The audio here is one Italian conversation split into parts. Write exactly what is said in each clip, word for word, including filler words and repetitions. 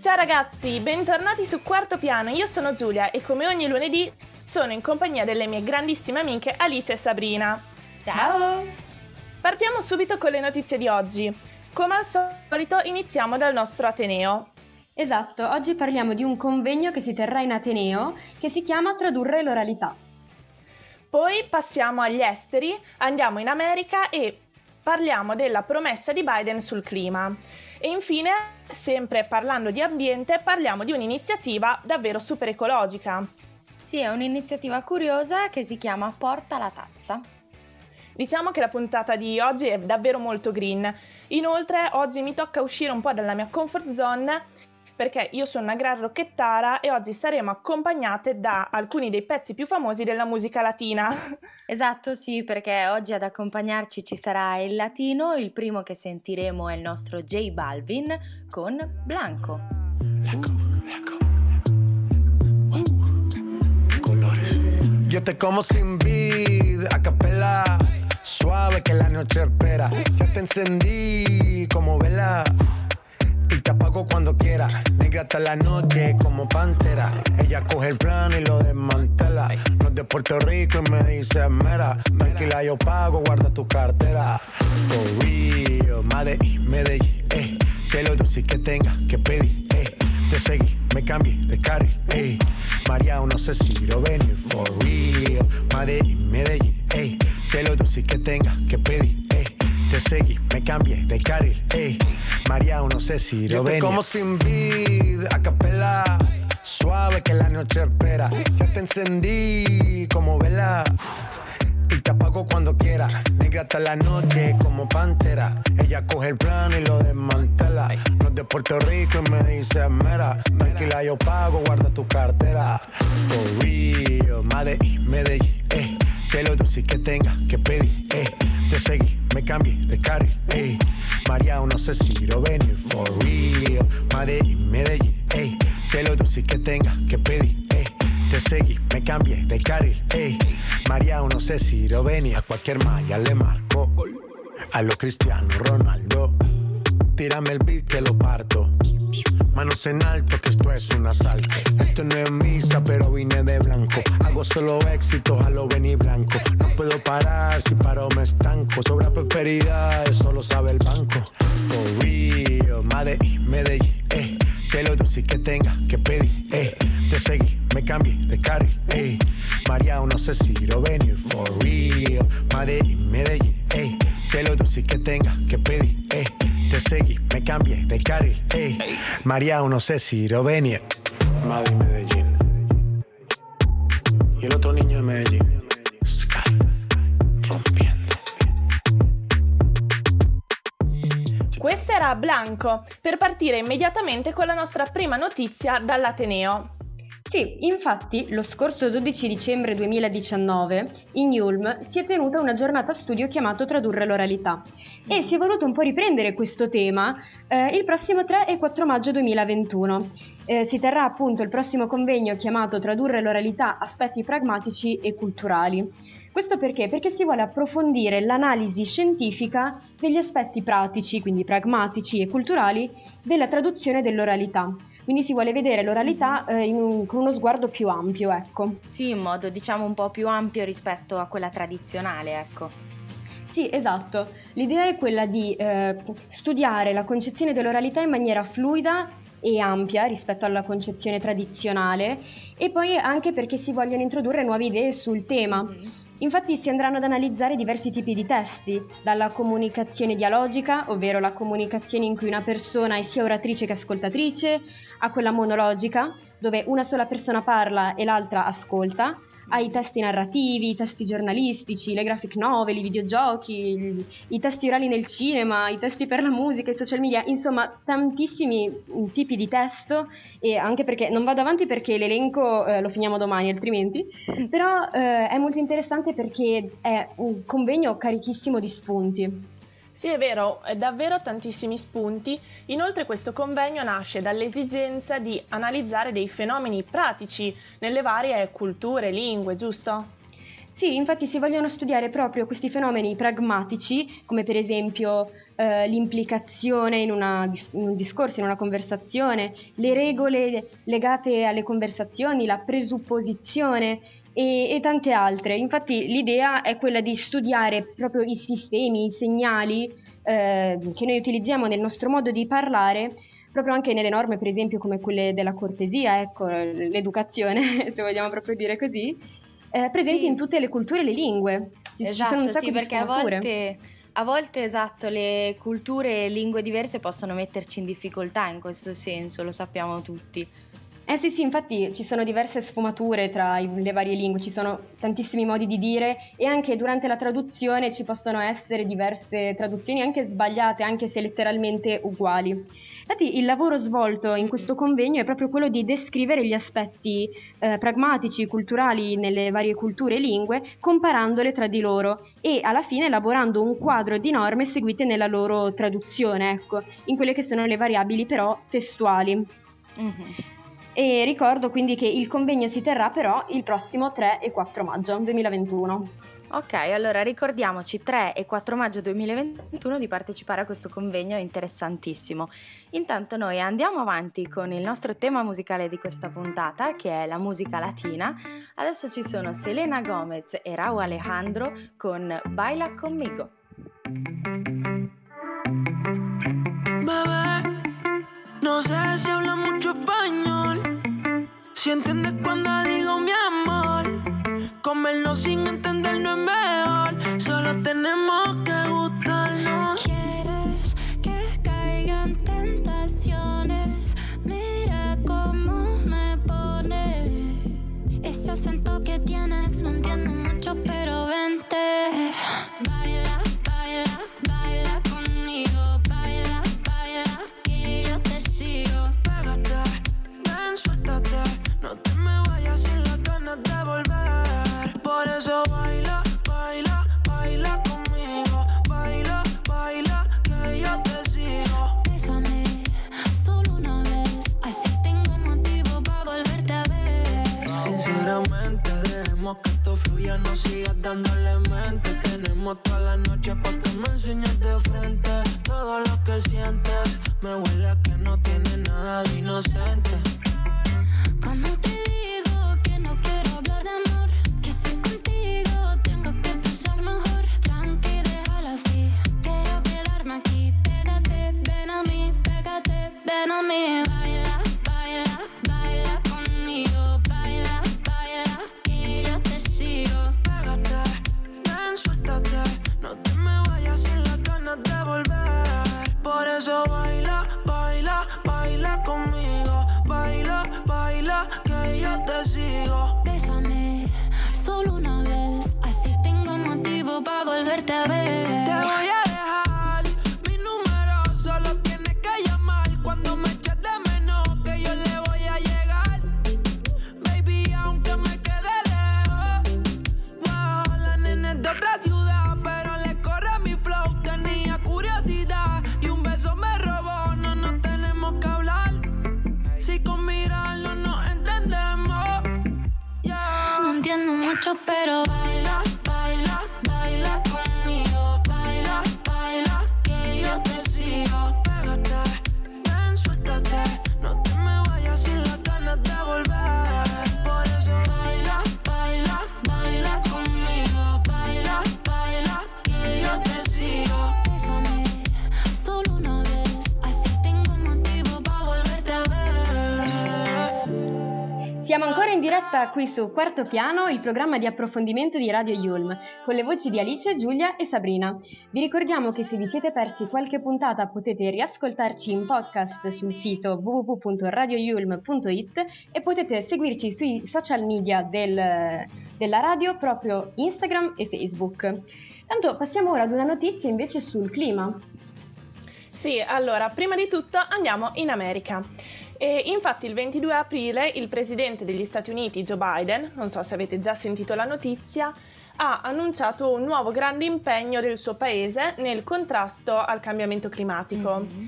Ciao ragazzi, bentornati su Quarto Piano, io sono Giulia e come ogni lunedì sono in compagnia delle mie grandissime amiche Alice e Sabrina. Ciao! Partiamo subito con le notizie di oggi. Come al solito iniziamo dal nostro Ateneo. Esatto, oggi parliamo di un convegno che si terrà in Ateneo che si chiama Tradurre l'oralità. Poi passiamo agli esteri, andiamo in America e parliamo della promessa di Biden sul clima. E infine, sempre parlando di ambiente, parliamo di un'iniziativa davvero super ecologica. Sì, è un'iniziativa curiosa che si chiama Porta la tazza. Diciamo che la puntata di oggi è davvero molto green. Inoltre, oggi mi tocca uscire un po' dalla mia comfort zone perché io sono una gran rocchettara e oggi saremo accompagnate da alcuni dei pezzi più famosi della musica latina. Esatto, sì, perché oggi ad accompagnarci ci sarà il latino, il primo che sentiremo è il nostro J Balvin con Blanco. Blanco, Blanco. Uh, colores. Yo te como sin vid, a cappella, suave che la noche espera. Ya te encendí como vela. Te apago cuando quiera, negra hasta la noche como pantera. Ella coge el plano y lo desmantela. No es de Puerto Rico y me dice mera. Tranquila yo pago, guarda tu cartera. For real, Medellín, Medellín, eh. Que lo otro sí que tenga que pedir, eh. Te seguí, me cambié de carril, eh. María, no sé si lo venir. For real, Medellín, Medellín, eh. Que lo otro sí que tenga que pedir, eh. Te seguí, me cambié de carril, ey. María, no sé si lo venía. Yo te como sin vid, a capella, suave que la noche espera. Ya te encendí como vela y te apago cuando quiera. Negra hasta la noche como pantera. Ella coge el plano y lo desmantela. No es de Puerto Rico y me dice mera. Tranquila, yo pago, guarda tu cartera. For real, Medellín, Medellín, ey. Que lo otro sí que tenga que pedir, eh. Te seguí, me cambié de carril, ey. María, no sé si lo venir. For real, Medellín, Medellín, ey. Que lo otro sí que tenga que pedir, eh. Te seguí, me cambié de carril, ey. María, no sé si lo venir. A cualquier malla le marco, a lo Cristiano Ronaldo. Tírame el beat que lo parto. Manos en alto, que esto es un asalto. Esto no es misa, pero vine de blanco. Hago solo éxito, a lo Benny Blanco. No puedo parar, si paro me estanco. Sobra prosperidad, eso lo sabe el banco. For real, Medellín, Medellín, eh. Que lo otro sí que tenga que pedir, eh. Te seguí, me cambié de carril, eh. María, no sé si lo venir. For real, Medellín, Medellín, eh. Que lo otro sí que tenga que pedir, eh. Te seguí, me cambié de carril, ey. María, no sé si lo venía. Madre Medellín. Y el otro niño de Medellín. Sky. Rompiendo. Questo era Blanco, per partire immediatamente con la nostra prima notizia dall'Ateneo. Sì, infatti lo scorso dodici dicembre duemiladiciannove in Ulm si è tenuta una giornata studio chiamato Tradurre l'oralità e si è voluto un po' riprendere questo tema eh, il prossimo tre e quattro maggio duemilaventuno. Eh, si terrà appunto il prossimo convegno chiamato Tradurre l'oralità, aspetti pragmatici e culturali. Questo perché? Perché si vuole approfondire l'analisi scientifica degli aspetti pratici, quindi pragmatici e culturali, della traduzione dell'oralità. Quindi si vuole vedere l'oralità eh, in un, con uno sguardo più ampio, ecco. Sì, in modo diciamo un po' più ampio rispetto a quella tradizionale, ecco. Sì, esatto. L'idea è quella di eh, studiare la concezione dell'oralità in maniera fluida e ampia rispetto alla concezione tradizionale e poi anche perché si vogliono introdurre nuove idee sul tema. Mm. Infatti si andranno ad analizzare diversi tipi di testi, dalla comunicazione dialogica, ovvero la comunicazione in cui una persona è sia oratrice che ascoltatrice, a quella monologica, dove una sola persona parla e l'altra ascolta, ai testi narrativi, i testi giornalistici, le graphic novel, i videogiochi, i testi orali nel cinema, i testi per la musica, i social media, insomma tantissimi tipi di testo. E anche perché non vado avanti perché l'elenco eh, lo finiamo domani altrimenti, però eh, è molto interessante perché è un convegno carichissimo di spunti. Sì, è vero, è davvero tantissimi spunti. Inoltre questo convegno nasce dall'esigenza di analizzare dei fenomeni pratici nelle varie culture, lingue, giusto? Sì, infatti si vogliono studiare proprio questi fenomeni pragmatici, come per esempio eh, l'implicazione in, una, in un discorso, in una conversazione, le regole legate alle conversazioni, la presupposizione E, e tante altre. Infatti l'idea è quella di studiare proprio i sistemi, i segnali eh, che noi utilizziamo nel nostro modo di parlare, proprio anche nelle norme per esempio come quelle della cortesia, ecco, l'educazione se vogliamo proprio dire così, eh, presenti sì. in tutte le culture e le lingue. Ci, esatto, ci sono un sacco sì, di perché a volte, a volte esatto, le culture e lingue diverse possono metterci in difficoltà in questo senso, lo sappiamo tutti. Eh sì sì, infatti ci sono diverse sfumature tra le varie lingue, ci sono tantissimi modi di dire e anche durante la traduzione ci possono essere diverse traduzioni anche sbagliate, anche se letteralmente uguali. Infatti il lavoro svolto in questo convegno è proprio quello di descrivere gli aspetti eh, pragmatici, culturali nelle varie culture e lingue, comparandole tra di loro e alla fine elaborando un quadro di norme seguite nella loro traduzione, ecco, in quelle che sono le variabili però testuali. Mm-hmm. E ricordo quindi che il convegno si terrà però il prossimo tre e quattro maggio duemilaventuno. Ok, allora ricordiamoci tre e quattro maggio duemilaventuno di partecipare a questo convegno interessantissimo. Intanto noi andiamo avanti con il nostro tema musicale di questa puntata, che è la musica latina. Adesso ci sono Selena Gomez e Rauw Alejandro con Baila Conmigo. Bebé, no sé si habla mucho español. Si entiendes cuando digo mi amor, comernos sin entendernos es mejor. Solo tenemos que gustarnos. Quieres que caigan tentaciones. Mira cómo me pone. Ese acento que tienes, no entiendo mucho, pero vente. Baila, baila, baila conmigo. Baila, baila, que yo te sigo. Pégate, ven, suéltate. No te me vayas sin las ganas de volver. Por eso baila, baila, baila conmigo. Baila, baila, que yo te sigo. Bésame, solo una vez. Así tengo motivo para volverte a ver. Sinceramente, dejemos que esto fluya. No sigas dándole mente. Tenemos toda la noche pa' que me enseñes de frente todo lo que sientes. Me huele que no tiene nada de inocente. ¿Cómo te digo que no quiero hablar de amor? Que si contigo tengo que pensar mejor. Tranqui, déjalo así, quiero quedarme aquí. Pégate, ven a mí, pégate, ven a mí. Baila, baila, baila conmigo. Baila, baila, que yo te sigo. Pégate, ven, suéltate. No te me vayas sin las ganas de volver. Por eso baila, baila, baila conmigo. Baila, baila, que yo te sigo. Bésame, solo una vez. Así tengo motivo pa' volverte a ver. Te voy a dejar mi número, solo tienes que llamar. Cuando me eches de menos, que yo le voy a llegar. Baby, aunque me quede lejos. Wow, la nena es de otra ciudad, pero le corre mi flow. Tenía curiosidad y un beso me robó. No nos tenemos que hablar. Si con mirarlo no entendemos, yeah. No entiendo mucho, pero baila, baila, baila conmigo. Baila, baila, que yo te sigo. Pégate, ven, suéltate. No te me vayas sin las ganas de volver. Por eso baila, baila, baila conmigo. Baila, baila, que yo te sigo. Bésame, solo una vez. Así tengo motivo para volverte a ver. Siamo ancora in diretta diretta qui su Quarto Piano, il programma di approfondimento di Radio I U L M, con le voci di Alice, Giulia e Sabrina. Vi ricordiamo che se vi siete persi qualche puntata potete riascoltarci in podcast sul sito w w w punto radio i u l m punto i t e potete seguirci sui social media del, della radio, proprio Instagram e Facebook. Tanto passiamo ora ad una notizia invece sul clima. Sì, allora, prima di tutto andiamo in America. E infatti il ventidue aprile il presidente degli Stati Uniti, Joe Biden, non so se avete già sentito la notizia, ha annunciato un nuovo grande impegno del suo paese nel contrasto al cambiamento climatico. Mm-hmm.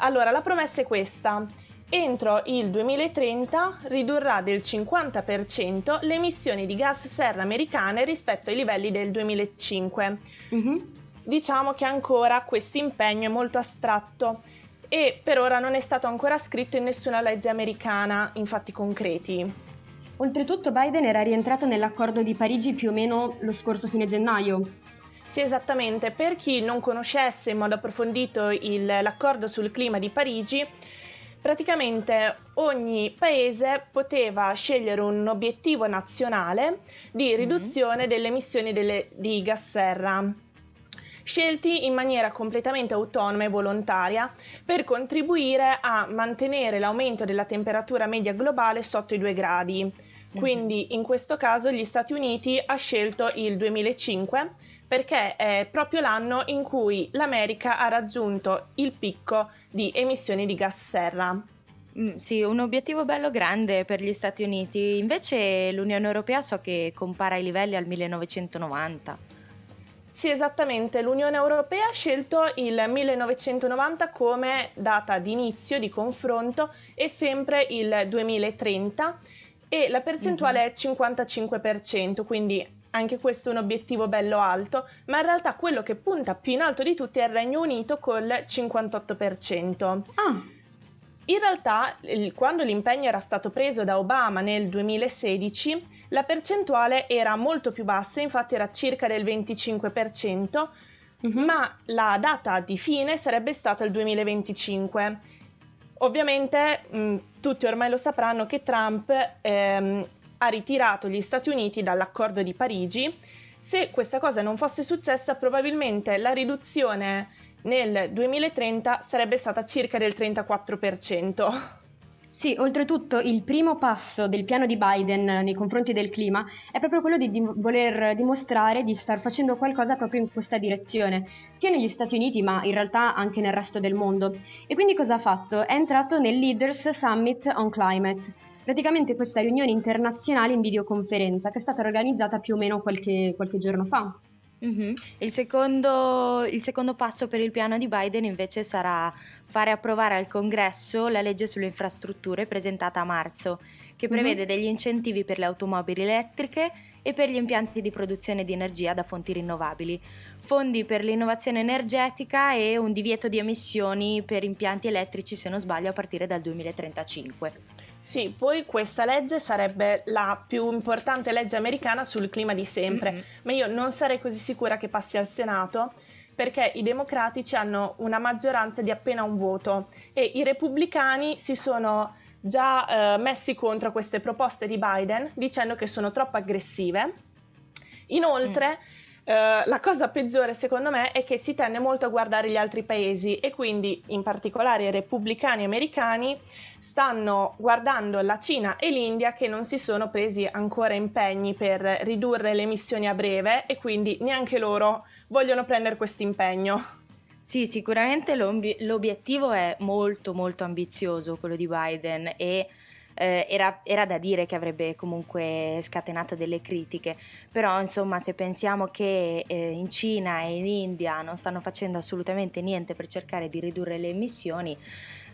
Allora, la promessa è questa: entro il duemilatrenta ridurrà del cinquanta per cento le emissioni di gas serra americane rispetto ai livelli del duemilacinque. Mm-hmm. Diciamo che ancora questo impegno è molto astratto e per ora non è stato ancora scritto in nessuna legge americana in fatti concreti. Oltretutto Biden era rientrato nell'accordo di Parigi più o meno lo scorso fine gennaio. Sì, esattamente. Per chi non conoscesse in modo approfondito il, l'accordo sul clima di Parigi, praticamente ogni paese poteva scegliere un obiettivo nazionale di riduzione mm-hmm. delle emissioni delle, di gas serra, scelti in maniera completamente autonoma e volontaria per contribuire a mantenere l'aumento della temperatura media globale sotto i due gradi. Quindi in questo caso gli Stati Uniti ha scelto il duemilacinque perché è proprio l'anno in cui l'America ha raggiunto il picco di emissioni di gas serra. Sì, un obiettivo bello grande per gli Stati Uniti. Invece l'Unione Europea so che compara i livelli al millenovecentonovanta. Sì, esattamente. L'Unione Europea ha scelto il millenovecentonovanta come data di inizio, di confronto, e sempre il duemilatrenta, e la percentuale è cinquantacinque per cento, quindi anche questo è un obiettivo bello alto, ma in realtà quello che punta più in alto di tutti è il Regno Unito col cinquantotto per cento. Ah. In realtà, quando l'impegno era stato preso da Obama nel duemilasedici, la percentuale era molto più bassa, infatti era circa del venticinque per cento, mm-hmm. ma la data di fine sarebbe stata il duemilaventicinque. Ovviamente mh, tutti ormai lo sapranno che Trump ehm, ha ritirato gli Stati Uniti dall'accordo di Parigi. Se questa cosa non fosse successa, probabilmente la riduzione nel duemilatrenta sarebbe stata circa del trentaquattro per cento. Sì, oltretutto il primo passo del piano di Biden nei confronti del clima è proprio quello di dim- voler dimostrare di star facendo qualcosa proprio in questa direzione, sia negli Stati Uniti ma in realtà anche nel resto del mondo. E quindi cosa ha fatto? È entrato nel Leaders Summit on Climate, praticamente questa riunione internazionale in videoconferenza che è stata organizzata più o meno qualche, qualche giorno fa. Mm-hmm. Il secondo, il secondo passo per il piano di Biden invece sarà fare approvare al Congresso la legge sulle infrastrutture presentata a marzo, che prevede mm-hmm. degli incentivi per le automobili elettriche e per gli impianti di produzione di energia da fonti rinnovabili, fondi per l'innovazione energetica e un divieto di emissioni per impianti elettrici, se non sbaglio, a partire dal duemilatrentacinque. Sì, poi questa legge sarebbe la più importante legge americana sul clima di sempre, mm-hmm. ma io non sarei così sicura che passi al Senato, perché i democratici hanno una maggioranza di appena un voto e i repubblicani si sono già eh, messi contro queste proposte di Biden dicendo che sono troppo aggressive. Inoltre mm. Uh, la cosa peggiore secondo me è che si tende molto a guardare gli altri paesi e quindi in particolare i repubblicani americani stanno guardando la Cina e l'India che non si sono presi ancora impegni per ridurre le emissioni a breve e quindi neanche loro vogliono prendere questo impegno. Sì, sicuramente l'obiettivo è molto molto ambizioso quello di Biden e Era, era da dire che avrebbe comunque scatenato delle critiche, però insomma se pensiamo che eh, in Cina e in India non stanno facendo assolutamente niente per cercare di ridurre le emissioni,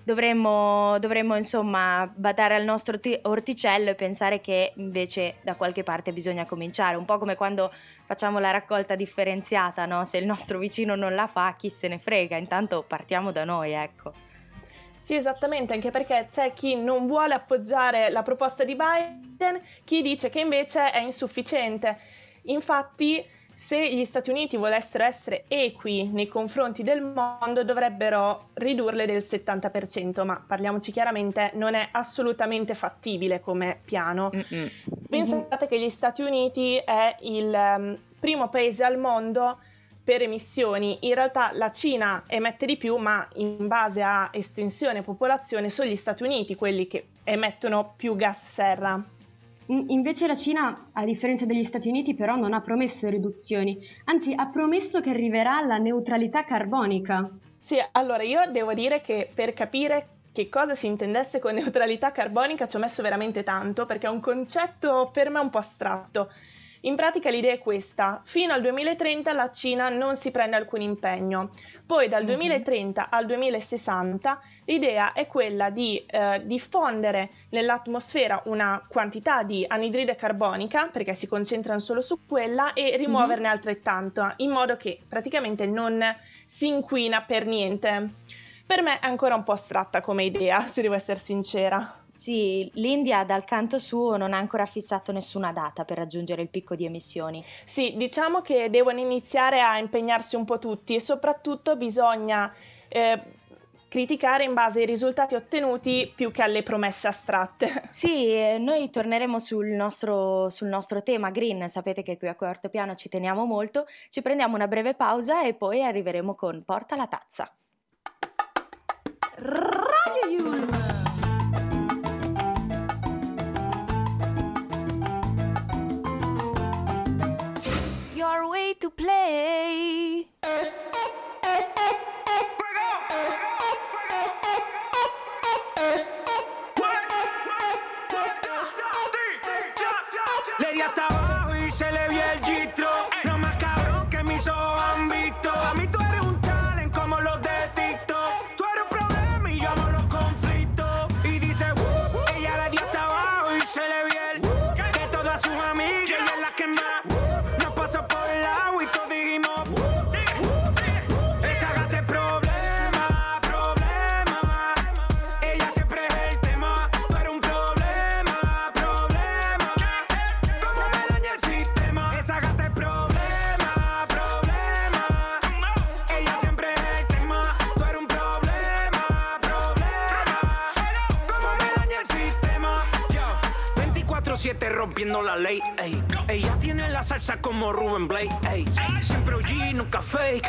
dovremmo, dovremmo insomma badare al nostro t- orticello e pensare che invece da qualche parte bisogna cominciare, un po' come quando facciamo la raccolta differenziata, no? Se il nostro vicino non la fa, chi se ne frega, intanto partiamo da noi, ecco. Sì, esattamente, anche perché c'è chi non vuole appoggiare la proposta di Biden, chi dice che invece è insufficiente. Infatti se gli Stati Uniti volessero essere equi nei confronti del mondo dovrebbero ridurle del settanta per cento, ma parliamoci chiaramente, non è assolutamente fattibile come piano. Mm-mm. Pensate mm-hmm. che gli Stati Uniti è il um, primo paese al mondo per emissioni, in realtà la Cina emette di più, ma in base a estensione e popolazione sono gli Stati Uniti quelli che emettono più gas serra. Invece la Cina, a differenza degli Stati Uniti, però non ha promesso riduzioni, anzi ha promesso che arriverà alla neutralità carbonica. Sì, allora io devo dire che per capire che cosa si intendesse con neutralità carbonica ci ho messo veramente tanto, perché è un concetto per me un po' astratto. In pratica l'idea è questa: fino al duemilatrenta la Cina non si prende alcun impegno, poi dal duemilatrenta al duemilasessanta l'idea è quella di eh, diffondere nell'atmosfera una quantità di anidride carbonica, perché si concentrano solo su quella, e rimuoverne altrettanta, in modo che praticamente non si inquina per niente. Per me è ancora un po' astratta come idea, se devo essere sincera. Sì, l'India dal canto suo non ha ancora fissato nessuna data per raggiungere il picco di emissioni. Sì, diciamo che devono iniziare a impegnarsi un po' tutti e soprattutto bisogna eh, criticare in base ai risultati ottenuti più che alle promesse astratte. Sì, noi torneremo sul nostro, sul nostro tema green, sapete che qui a Quarto Piano ci teniamo molto, ci prendiamo una breve pausa e poi arriveremo con Porta la tazza. Radio I U L M. Your way to play. Le di hasta abajo y se le vio el gistro. No más cabrón que mis ojos han visto. A mí tú eres un talent como los de TikTok. Siete rompiendo la ley, ey. Ella tiene la salsa como Rubén Blade, ey. Siempre O G, nunca fake,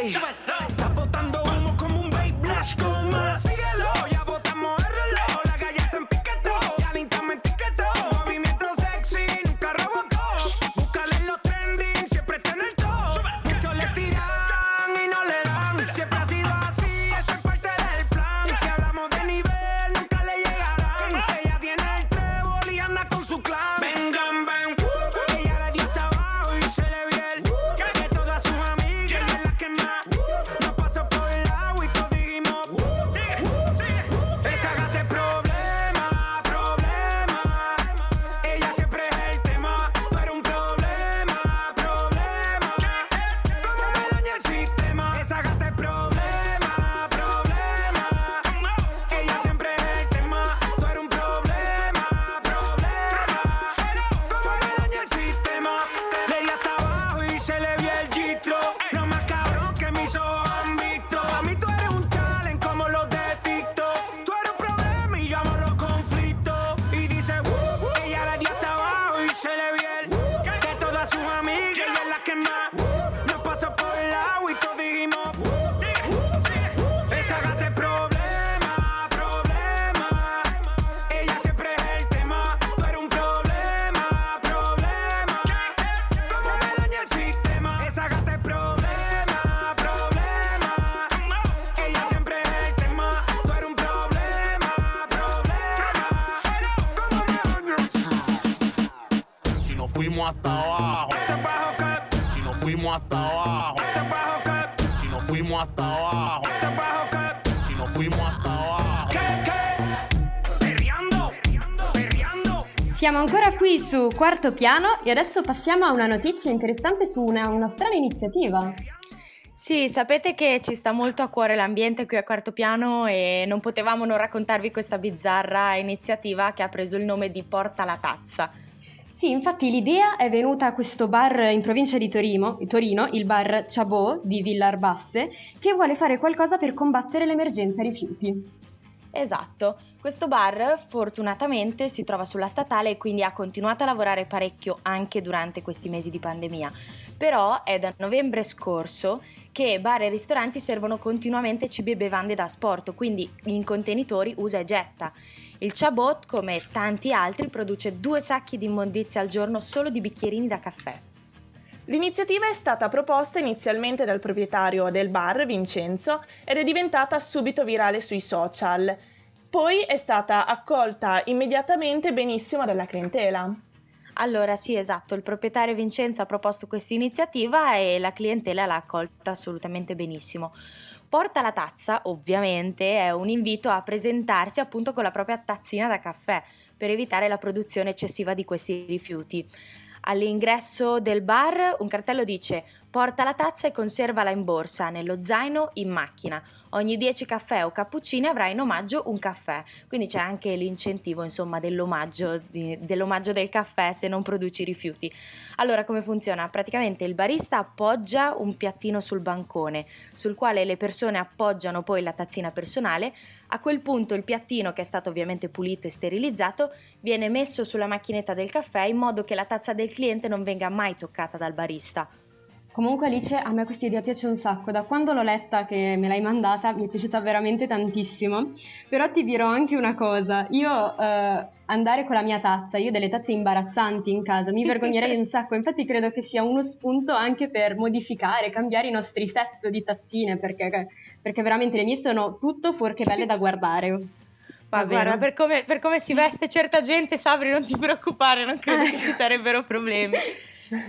ey. Está botando humo como un babe Blash, coma. Síguelo, ya botamos el reloj. La galla se empiquetó, ya linda me etiquetó. Movimiento sexy, nunca robocó. Búscale en los trending, siempre está en el top. Muchos le tiran y no le dan. Siempre ha sido así, eso es parte del plan. Si hablamos de nivel, nunca le llegarán. Ella tiene el trébol y anda con su clan. Siamo ancora qui su Quarto Piano e adesso passiamo a una notizia interessante su una, una strana iniziativa. Sì, sapete che ci sta molto a cuore l'ambiente qui a Quarto Piano e non potevamo non raccontarvi questa bizzarra iniziativa che ha preso il nome di Porta la tazza. Sì, infatti l'idea è venuta a questo bar in provincia di Torino, Torino, il bar Ciabot di Villa Arbasse, che vuole fare qualcosa per combattere l'emergenza rifiuti. Esatto, questo bar fortunatamente si trova sulla statale e quindi ha continuato a lavorare parecchio anche durante questi mesi di pandemia, però è da novembre scorso che bar e ristoranti servono continuamente cibi e bevande da asporto, quindi in contenitori usa e getta. Il Ciabot, come tanti altri, produce due sacchi di immondizia al giorno solo di bicchierini da caffè. L'iniziativa è stata proposta inizialmente dal proprietario del bar, Vincenzo, ed è diventata subito virale sui social. Poi è stata accolta immediatamente benissimo dalla clientela. Allora sì, esatto, il proprietario Vincenzo ha proposto questa iniziativa e la clientela l'ha accolta assolutamente benissimo. Porta la tazza, ovviamente, è un invito a presentarsi appunto con la propria tazzina da caffè per evitare la produzione eccessiva di questi rifiuti. All'ingresso del bar un cartello dice: porta la tazza e conservala in borsa, nello zaino, in macchina. Ogni dieci caffè o cappuccini avrai in omaggio un caffè. Quindi c'è anche l'incentivo, insomma, dell'omaggio, di, dell'omaggio del caffè se non produci rifiuti. Allora, come funziona? Praticamente il barista appoggia un piattino sul bancone, sul quale le persone appoggiano poi la tazzina personale. A quel punto il piattino, che è stato ovviamente pulito e sterilizzato, viene messo sulla macchinetta del caffè in modo che la tazza del cliente non venga mai toccata dal barista. Comunque Alice, a me questa idea piace un sacco, da quando l'ho letta che me l'hai mandata mi è piaciuta veramente tantissimo, però ti dirò anche una cosa, io eh, andare con la mia tazza, io ho delle tazze imbarazzanti in casa, mi vergognerei un sacco, infatti credo che sia uno spunto anche per modificare, cambiare i nostri set di tazzine, perché, perché veramente le mie sono tutto fuorché belle da guardare. Ma guarda, per come, per come si veste certa gente, Sabri, non ti preoccupare, non credo che ci sarebbero problemi.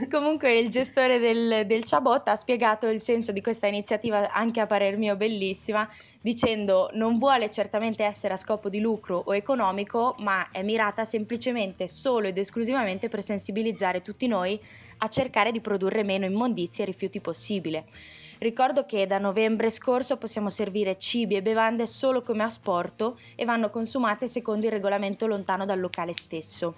Comunque il gestore del, del Ciabot ha spiegato il senso di questa iniziativa, anche a parer mio bellissima, dicendo: non vuole certamente essere a scopo di lucro o economico, ma è mirata semplicemente solo ed esclusivamente per sensibilizzare tutti noi a cercare di produrre meno immondizie e rifiuti possibile. Ricordo che da novembre scorso possiamo servire cibi e bevande solo come asporto e vanno consumate secondo il regolamento lontano dal locale stesso.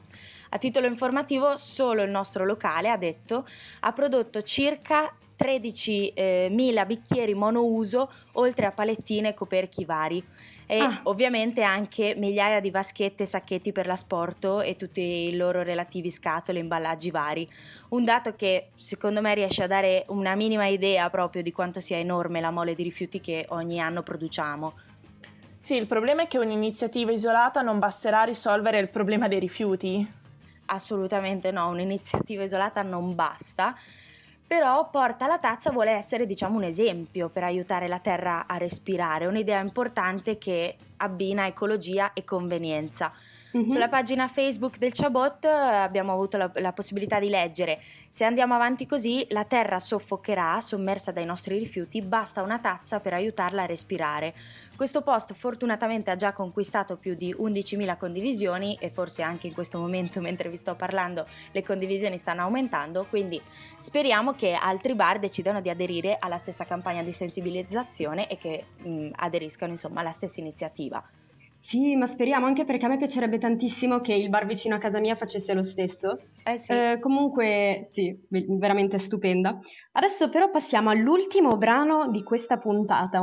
A titolo informativo, solo il nostro locale, ha detto, ha prodotto circa tredicimila bicchieri monouso, oltre a palettine e coperchi vari. E ah. ovviamente anche migliaia di vaschette e sacchetti per l'asporto e tutti i loro relativi scatole e imballaggi vari. Un dato che secondo me riesce a dare una minima idea proprio di quanto sia enorme la mole di rifiuti che ogni anno produciamo. Sì, il problema è che un'iniziativa isolata non basterà a risolvere il problema dei rifiuti. Assolutamente no, un'iniziativa isolata non basta. Però Porta la tazza vuole essere, diciamo, un esempio per aiutare la terra a respirare, un'idea importante che abbina ecologia e convenienza. Mm-hmm. Sulla pagina Facebook del Ciabot abbiamo avuto la, la possibilità di leggere: se andiamo avanti così la terra soffocherà, sommersa dai nostri rifiuti, basta una tazza per aiutarla a respirare. Questo post fortunatamente ha già conquistato più di undicimila condivisioni e forse anche in questo momento, mentre vi sto parlando, le condivisioni stanno aumentando, quindi speriamo che altri bar decidano di aderire alla stessa campagna di sensibilizzazione e che mh, aderiscano, insomma, alla stessa iniziativa. Sì, ma speriamo, anche perché a me piacerebbe tantissimo che il bar vicino a casa mia facesse lo stesso. Eh sì. Eh, comunque, sì, veramente stupenda. Adesso però passiamo all'ultimo brano di questa puntata,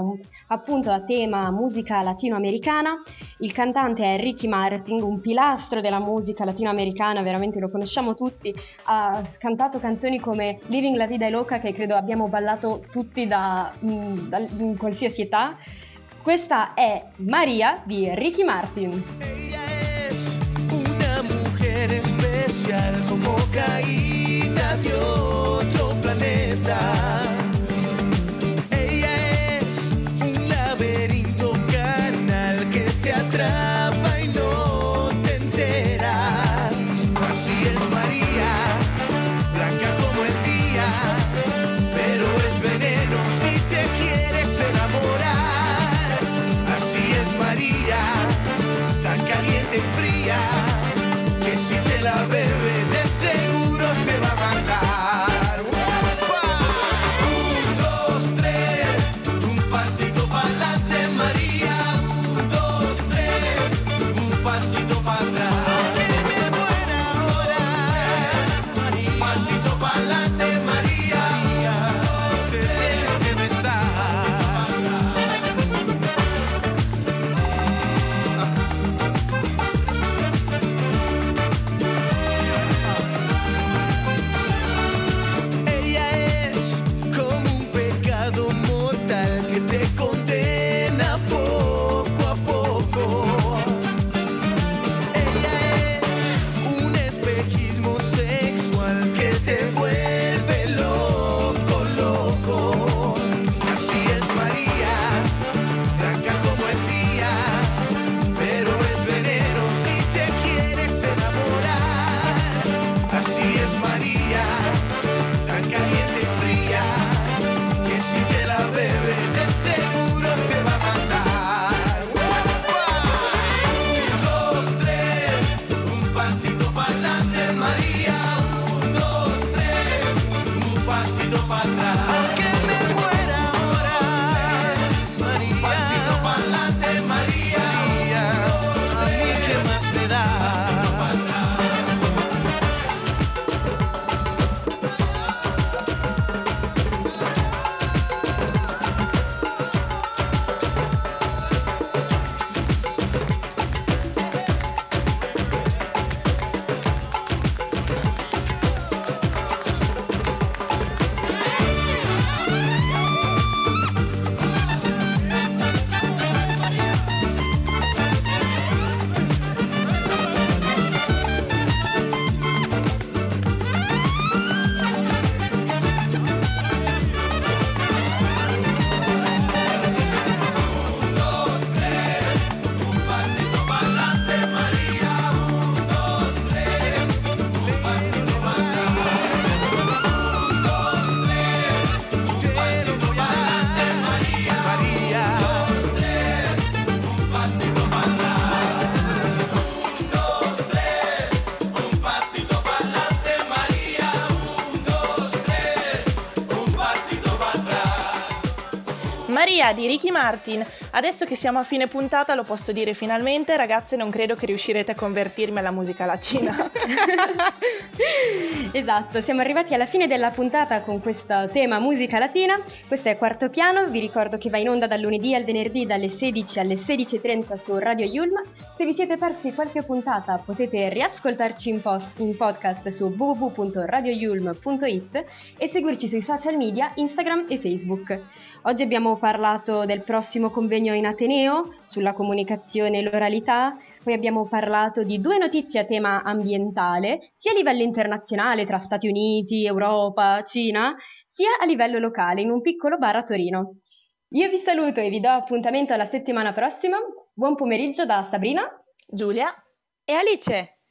appunto a tema musica latinoamericana. Il cantante è Ricky Martin, un pilastro della musica latinoamericana, veramente lo conosciamo tutti. Ha cantato canzoni come Living la Vida è Loca, che credo abbiamo ballato tutti da, da in qualsiasi età. Questa è Maria di Ricky Martin. Ella es una mujer especial, como caída de otro planeta. Ella es un laberinto carnal que te atrapa y no te enteras. Así es María, blanca como el día, pero es veneno si te quieres enamorar. María, tan caliente y fría, que si te la bebes de seguro te va a matar. Maria di Ricky Martin. Adesso che siamo a fine puntata lo posso dire finalmente, ragazze, non credo che riuscirete a convertirmi alla musica latina. Esatto, siamo arrivati alla fine della puntata con questo tema musica latina. Questo è Quarto Piano, vi ricordo che va in onda dal lunedì al venerdì dalle sedici alle sedici e trenta su Radio I U L M. Se vi siete persi qualche puntata potete riascoltarci in, post- in podcast su w w w punto radio i u l m punto i t e seguirci sui social media Instagram e Facebook. Oggi abbiamo parlato del prossimo convegno in Ateneo sulla comunicazione e l'oralità, poi abbiamo parlato di due notizie a tema ambientale, sia a livello internazionale tra Stati Uniti, Europa, Cina, sia a livello locale in un piccolo bar a Torino. Io vi saluto e vi do appuntamento alla settimana prossima. Buon pomeriggio da Sabrina, Giulia e Alice.